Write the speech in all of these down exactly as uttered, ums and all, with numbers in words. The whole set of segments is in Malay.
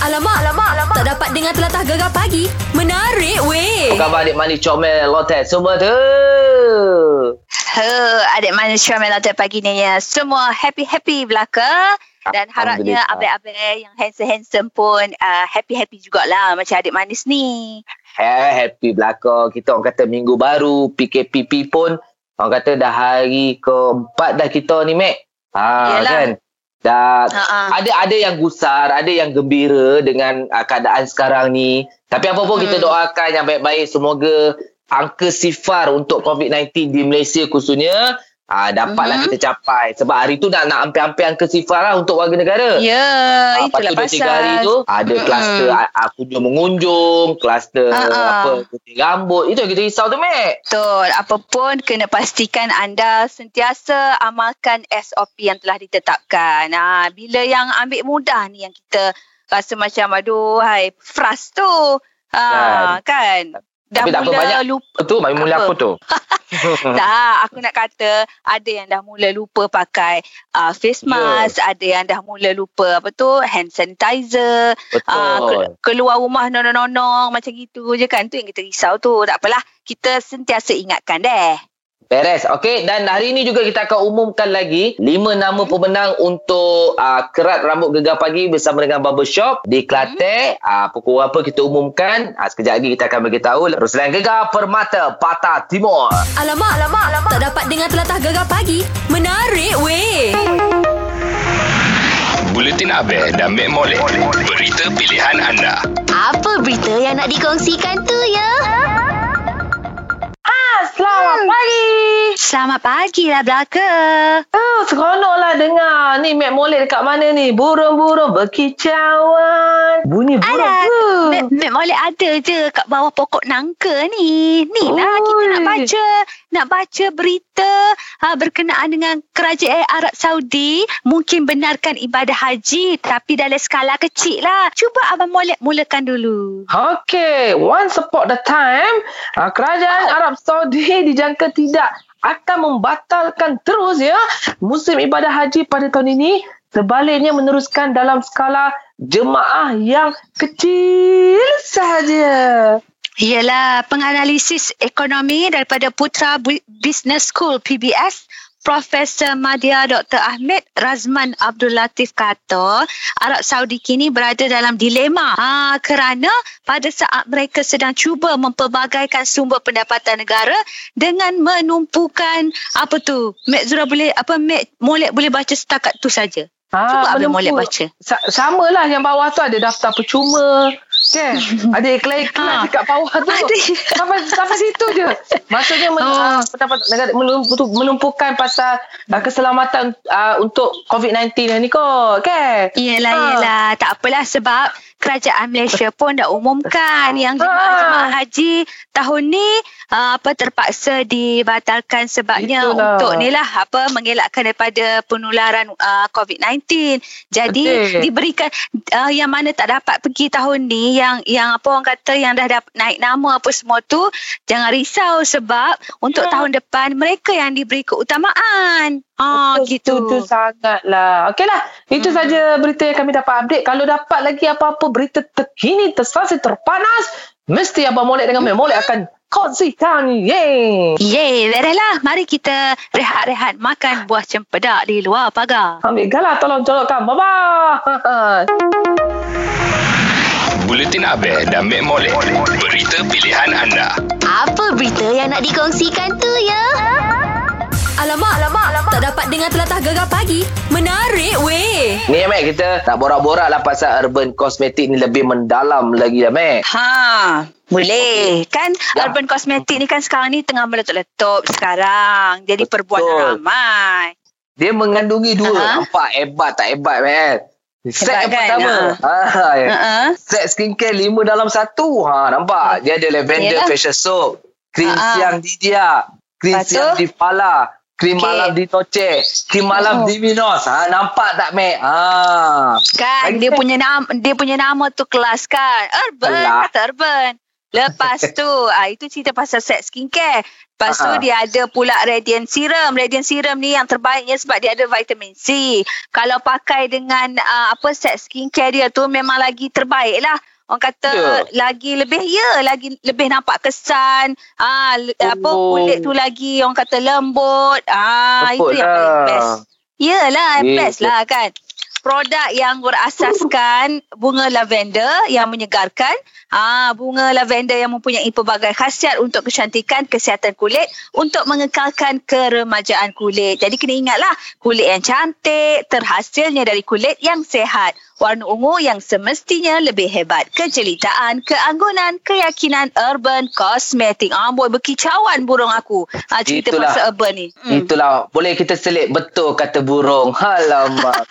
Alamak, alamak, alamak. Tak dapat dengar telatah gegar pagi. Menarik weh. Apa khabar adik mani comel lotet semua tu? He, adik mani comel lotet pagi ni ya. Semua happy-happy belaka. Dan harapnya abang-abang yang handsome-handsome pun uh, happy-happy jugalah macam adik manis ni. Eh, happy belaka. Kita orang kata minggu baru, P K P P pun orang kata dah hari keempat dah kita ni, Mek. Ha, kan? Dah, ada ada yang gusar, ada yang gembira dengan uh, keadaan sekarang ni. Tapi apa pun hmm. kita doakan yang baik-baik. Semoga angka sifar untuk covid sembilan belas di Malaysia khususnya Ah, dapatlah mm-hmm. kita capai. Sebab hari tu nak nak hampir-hampir angka sifar lah untuk warga negara. Ya, yeah, ah, itulah pasal. Lepas tu dua tiga hari tu, ada mm-hmm. kluster ah, kunjung mengunjung, kluster uh-uh. apa, putih rambut. Itu yang kita risau tu, Mek. Betul. Apa pun, kena pastikan anda sentiasa amalkan S O P yang telah ditetapkan. Ah, bila yang ambil mudah ni, yang kita rasa macam, aduh, hai, frust tu. Ah, kan? kan? Dah Tapi mula banyak lupa tu mami mula apa tu? Tak, aku nak kata ada yang dah mula lupa pakai uh, face mask, yeah. ada yang dah mula lupa apa tu hand sanitizer, uh, keluar rumah nonong-nonong macam gitu je kan. Tu yang kita risau tu. Tak apalah, kita sentiasa ingatkan deh. Beres. Okey, dan hari ini juga kita akan umumkan lagi lima nama pemenang untuk uh, kerat rambut gegar pagi bersama dengan barbershop di Kelantan. Hmm. Uh, pukul berapa kita umumkan? Uh, sekejap lagi kita akan beritahu. Ruslan Gegar Permata Patah Timur. Alamak, alamak, alamak. Tak dapat dengar telatah gegar pagi. Menarik weh. Buletin Abel dan Memoleh. Berita pilihan anda. Apa berita yang nak dikongsikan tu ya? Selamat pagi. Selamat pagi lah belaka. Oh, seronok lah dengar. Ni Mek Molek dekat mana ni? Burung-burung berkicauan. Bunyi burung Alah, ke? Mek, Mek Molek ada je kat bawah pokok nangka ni. Ni lah Oi. kita nak baca. Nak baca berita ha, berkenaan dengan kerajaan Arab Saudi. Mungkin benarkan ibadah haji. Tapi dalam skala kecil lah. Cuba Abang Molek mulakan dulu. Okay. Once upon the time, kerajaan Arab Saudi dijangka tidak akan membatalkan terus ya musim ibadah haji pada tahun ini, sebaliknya meneruskan dalam skala jemaah yang kecil sahaja. Ialah penganalisis ekonomi daripada Putra Business School P B S, Profesor Madya Doktor Ahmed Razman Abdul Latif kata Arab Saudi kini berada dalam dilema ha, kerana pada saat mereka sedang cuba memperbagaikan sumber pendapatan negara dengan menumpukan apa tu Megzura boleh apa Mek Molek boleh baca setakat tu saja. Ha, cuba Abang Molek baca. Sa- samalah yang bawah tu ada daftar percuma. Kan? Ada iklan-iklan ha. dekat bawah tu. Ada. Sampai, sampai situ je. Maksudnya men, oh. uh, menumpukan pasal uh, keselamatan uh, untuk covid sembilan belas ni kot. Kan? Yelah, ha. yelah. Tak apalah sebab kerajaan Malaysia pun dah umumkan yang jemaah-jemaah haji tahun ni uh, apa terpaksa dibatalkan sebabnya Itulah. untuk ni lah apa mengelakkan daripada penularan uh, covid sembilan belas. Jadi Betul. diberikan uh, yang mana tak dapat pergi tahun ni yang yang apa orang kata yang dah dapat naik nama apa semua tu jangan risau sebab untuk yeah. tahun depan mereka yang diberi keutamaan. Ah, gitu. Itu sangatlah. Okeylah. Itu hmm. saja berita yang kami dapat update. Kalau dapat lagi apa-apa berita terkini, tersaksi, terpanas, mesti Abang Molek dengan Mek Molek akan kongsikan. Yeay. Yeay. Berahlah. Mari kita rehat-rehat makan buah cempedak di luar pagar. Ambil galah. Tolong colokkan. Bye-bye. Buletin Abel dan Mek Molek. Berita pilihan anda. Apa berita yang nak dikongsikan tu ya? Alamak, alamak, alamak. Tak dapat dengar telatah gegar pagi. Menarik weh. Ni Mek, kita tak borak-borak lah pasal Urban Cosmetics ni lebih mendalam lagi lah Mek. Haa. Boleh. Kan ya. Urban Cosmetics ni kan sekarang ni tengah meletup-letup sekarang. Jadi Betul. perbuatan ramai. Dia mengandungi dua. Uh-huh. Nampak hebat tak hebat Mek. Set yang kan? pertama uh-huh. ha, ya. uh-huh. Set skincare lima dalam satu. Ha, nampak? Dia ada lavender Yalah. facial soap. Krim uh-huh. siang Didia. Krim Lepas siang tu? Dipala. Krim okay. malam di Tocek. Krim malam oh. di Minos. Ha, nampak tak, Mek? Ha. Kan, Lagi dia punya, nama, dia punya nama tu kelas kan? Urban, Alah. kata urban. Lepas tu, ah, itu cerita pasal set skincare. Lepas tu Aha. dia ada pula Radiant Serum. Radiant Serum ni yang terbaiknya sebab dia ada vitamin C. Kalau pakai dengan uh, apa set skincare dia tu memang lagi terbaik lah. Orang kata yeah. lagi lebih ya, lagi lebih nampak kesan. Ah, ha, apa kulit tu lagi orang kata lembut. Ah, ha, itu lah. yang paling best. Yalah, yeah. best lah kan. Produk yang berasaskan bunga lavender yang menyegarkan. Ah, bunga lavender yang mempunyai pelbagai khasiat untuk kecantikan, kesihatan kulit, untuk mengekalkan keremajaan kulit. Jadi kena ingatlah, kulit yang cantik terhasilnya dari kulit yang sehat. Warna ungu yang semestinya lebih hebat. Kecelitaan, keanggunan, keyakinan Urban Cosmetic. Ah, boy, berkicauan burung aku. Ah, cerita itulah, pasal Urban ni. Hmm. Itulah, boleh kita selit betul kata burung. Alamak.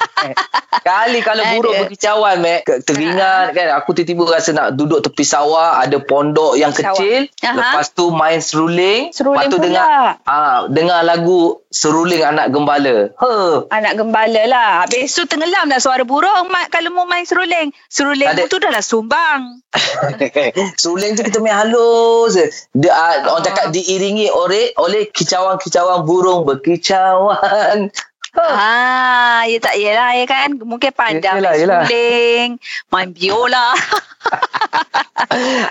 Kali kalau burung ada. berkicauan, Mac, teringat kan, aku tiba-tiba rasa nak duduk tepi sawah, ada pondok yang sawah. kecil, Aha. lepas tu main seruling, seruling lepas tu pula. dengar ah dengar lagu Seruling Anak Gembala. Ha. Anak gembala lah. Habis tu tenggelam dah suara burung, Mat, kalau mau main seruling. Seruling tu dah lah sumbang. Seruling tu kita main halus. Dia, uh, orang cakap diiringi oleh, oleh kicauan-kicauan burung berkicauan. Ah, ya tak yelah ya kan. Mungkin pandang yelah, yelah. Suling, main biola.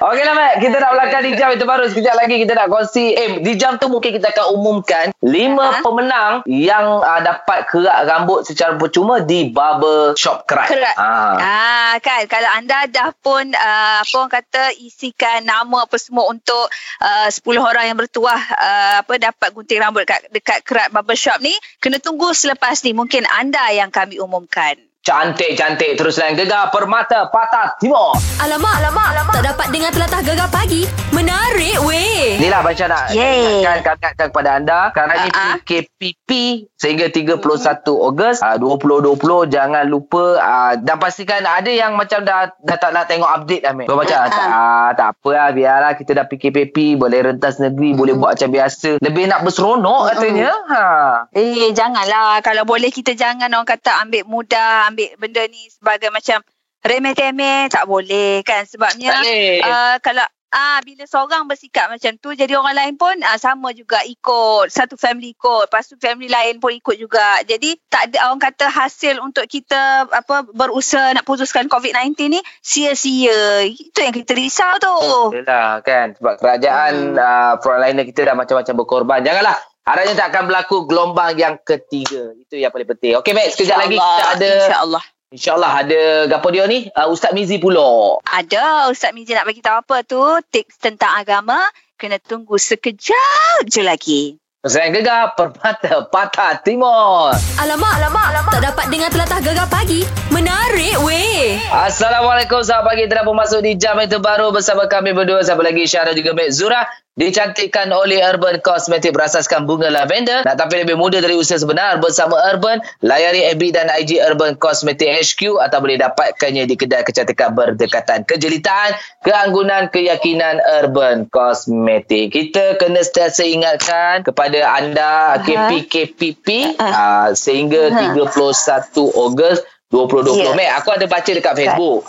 Okeylah, Mat, kita nak belakang di jam itu baru. Sekejap lagi kita nak kongsi. Eh, di jam tu mungkin kita akan umumkan lima ha? pemenang yang uh, dapat kerak rambut secara percuma di barber shop Kerat. Kerat. Ah. ah, kan kalau anda dah pun uh, apa orang kata isikan nama apa semua untuk uh, sepuluh orang yang bertuah uh, apa dapat gunting rambut dekat, dekat Kerat barber shop ni, kena tunggu selepas ni mungkin anda yang kami umumkan. Cantik-cantik teruslah Gegar Permata Patah Timur. Alamak, alamak, alamak. Tak dapat dengar telatah Gegar pagi. Menarik weh. Inilah baca nak ingatkan kami kepada anda. Kerana ini uh-uh. P K P P sehingga tiga puluh satu Ogos uh, dua ribu dua puluh. Jangan lupa uh, dan pastikan ada yang macam dah, dah tak nak tengok update dah. Kau macam uh-huh. tak, uh, tak apa lah, biarlah kita dah P K P P. Boleh rentas negeri, uh-huh. boleh buat macam biasa. Lebih nak berseronok katanya. uh-huh. ha. Eh, janganlah. Kalau boleh kita jangan orang kata ambil mudah, ambil benda ni sebagai macam remeh-temeh, tak boleh kan, sebabnya uh, kalau ah uh, bila seorang bersikap macam tu, jadi orang lain pun uh, sama juga ikut, satu family ikut, lepas tu family lain pun ikut juga, jadi tak ada orang kata hasil untuk kita apa berusaha nak putuskan COVID sembilan belas ni sia-sia. Itu yang kita risau tu. Yalah kan, sebab kerajaan hmm. uh, frontliner kita dah macam-macam berkorban. Janganlah. Harapnya tak akan berlaku gelombang yang ketiga. Itu yang paling penting. Okey, Max. Sekejap lagi kita ada... InsyaAllah. InsyaAllah ada Gapodio ni. Uh, Ustaz Mizi pula. Ada. Ustaz Mizi nak bagi tahu apa tu. Tips tentang agama. Kena tunggu sekejap je lagi. Saya Gegar Permata Patah Timur. Alamak, alamak, alamak. Tak dapat dengar telatah Gegar pagi. Menarik weh. Assalamualaikum. Selamat pagi. Telah pun masuk di jam yang terbaru bersama kami berdua. Siapa lagi? Syarah juga Megzura. Dicantikkan oleh Urban Cosmetic berasaskan bunga lavender. Nak tampil lebih muda dari usia sebenar bersama Urban? Layari F B dan I G Urban Cosmetic H Q atau boleh dapatkannya di kedai kecantikan berdekatan. Kejelitaan, keanggunan, keyakinan Urban Cosmetic. Kita kena sentiasa ingatkan kepada anda uh-huh. P K P P uh-huh. uh, sehingga tiga puluh satu Ogos dua ribu dua puluh. Yeah. Mek, aku ada baca dekat Facebook.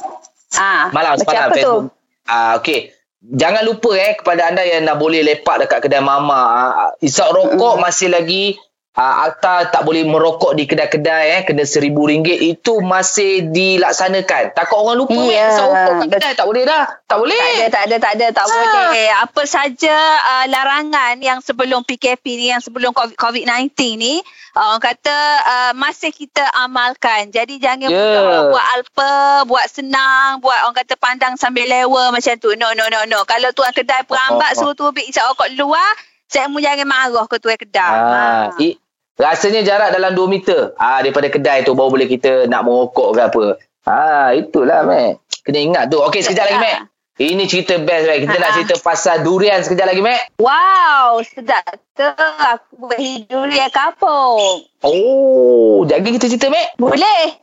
Ah, malam semalam Facebook. Ah, okey. Jangan lupa eh kepada anda yang dah boleh lepak dekat kedai mama. Ha, isap rokok mm. masih lagi ha, akta tak boleh merokok di kedai-kedai eh, kena seribu ringgit itu masih dilaksanakan. Takut orang lupa yeah. eh, isap rokok kat kedai tak boleh dah. Tak boleh. Tak ada, tak ada, tak ada, tak ha. boleh. Apa saja uh, larangan yang sebelum P K P ni, yang sebelum COVID sembilan belas ni, orang uh, kata uh, masih kita amalkan. Jadi jangan yeah. buat alpa, buat senang, buat orang kata pandang sambil lewa macam tu. No, no, no, no. Kalau tuan kedai perambat oh, oh, oh. suruh tu ambil isap rokok luar, saya mu jangan marah ke tuan kedai. Ah, ha. i- rasanya jarak dalam dua meter ah, daripada kedai tu baru boleh kita nak merokok ke apa. Ah, itulah, Mek. Kena ingat tu. Okey, sekejap lagi, Mek. Ini cerita best, right? Kita ha. nak cerita pasal durian sekejap lagi, Mek. Wow, sedap tu. Aku beli durian kampung. Oh, jadi kita cerita, Mek? Boleh.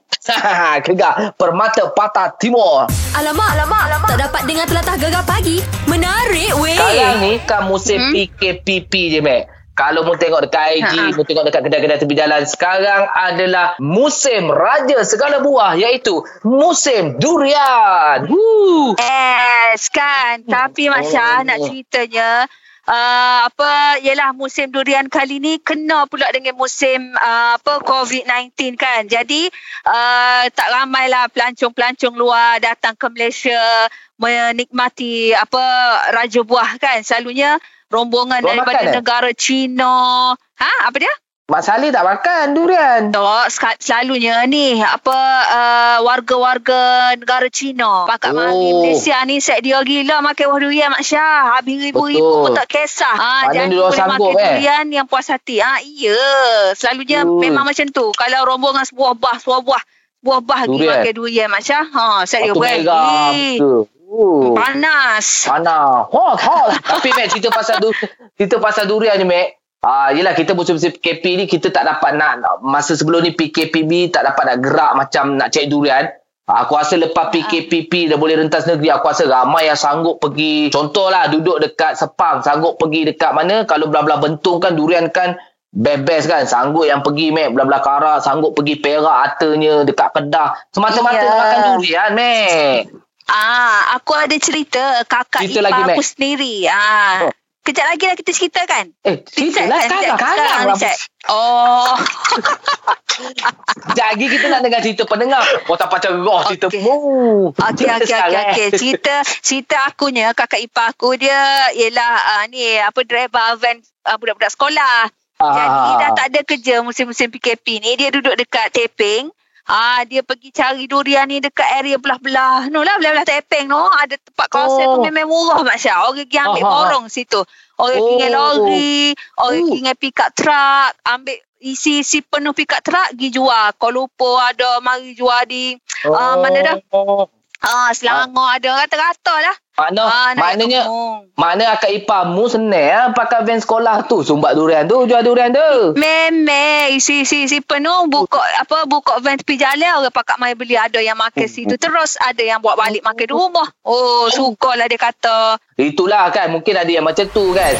Gegar Permata Patah Timur. Alamak, alamak, alamak. Tak dapat dengar telatah Gegar pagi. Menarik, weh. Sekarang ni kan musim hmm? P K P P je, Mek. Kalau mu tengok dekat I G, ha. mu tengok dekat kedai-kedai tepi jalan, sekarang adalah musim raja segala buah, iaitu musim durian. Woo. Yes kan. Tapi Masya, oh. nak ceritanya, Uh, apa ialah musim durian kali ni kena pula dengan musim uh, apa COVID nineteen kan. Jadi uh, tak ramailah pelancong-pelancong luar datang ke Malaysia menikmati apa raja buah kan. Selalunya rombongan Luang daripada makan, negara eh? China. Ha apa dia? Mak Saleh tak makan durian. Tak, selalunya ni apa uh, warga-warga negara China. Pakat oh. mami Malaysia ni set dia gila makan buah durian Mak Syah. Habis ribu-ribu pun tak kisah. Ha, jadi boleh sanggup, makan eh. durian yang puas hati. Ha, iya, selalunya uh. memang macam tu. Kalau rombongan sebuah bah, sebuah buah, buah bah lagi makan durian Mak Syah. Ha, set dia beli. Uh. Panas. Panas. Hot, hot. Tapi Mek, cerita pasal du- cerita pasal durian ni Mek. Ah, yelah, kita musim-musim P K P ni kita tak dapat nak, masa sebelum ni P K P B tak dapat nak gerak macam nak cari durian. Aku rasa lepas P K P P dah boleh rentas negeri, aku rasa ramai yang sanggup pergi, contohlah duduk dekat Sepang, sanggup pergi dekat mana, kalau belah-belah Bentong kan durian kan best-best kan, sanggup yang pergi Mek, belah-belah Kara, sanggup pergi Perak, hartanya dekat Kedah, semata-mata yeah. makan durian Mek. Ah, aku ada cerita kakak cerita ipar lagi, aku Mek. Sendiri. Ah. Oh. Kejap lagi lah kita cerita kan? Eh, cerita lah. Sekarang ni cek. Oh. Kejap lagi kita nak dengar cerita pendengar. Oh, tak patah. Oh, cerita. Okay. Oh, okay, cerita okay, okay, okay. Cerita, cerita akunya, kakak ipar aku dia ialah uh, ni, apa, driver van uh, budak-budak sekolah. Ah. Jadi, dah tak ada kerja musim-musim P K P ni. Dia duduk dekat Teping. Ah, dia pergi cari durian ni dekat area belah-belah. No lah, belah-belah Teping no. Ada tempat kawasan oh. tu memang murah Mak Syah. Orang pergi ambil borong situ. Orang pergi oh. dengan lori. Orang pergi oh. dengan pick up truck. Ambil isi-isi penuh pick up truck. Pergi jual. Kuala Lumpur ada. Mari jual di. Oh. Uh, mana dah? Ah, Selangor ah. ada. Rata-rata lah. Makna, ah, maknanya, makna akak ipar mu senang pakai van sekolah tu, sumbat durian tu, jual durian tu. Memang, si si si penuh buka apa buka van tepi jalan, orang pakat mai beli, ada yang makan situ, terus ada yang buat balik makan di rumah. Oh, sukalah dia kata. Itulah kan, mungkin ada yang macam tu kan.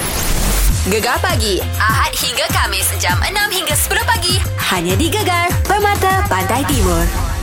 Gegar Pagi, Ahad hingga Kamis jam enam hingga sepuluh pagi, hanya di Gegar Permata Pantai Timur.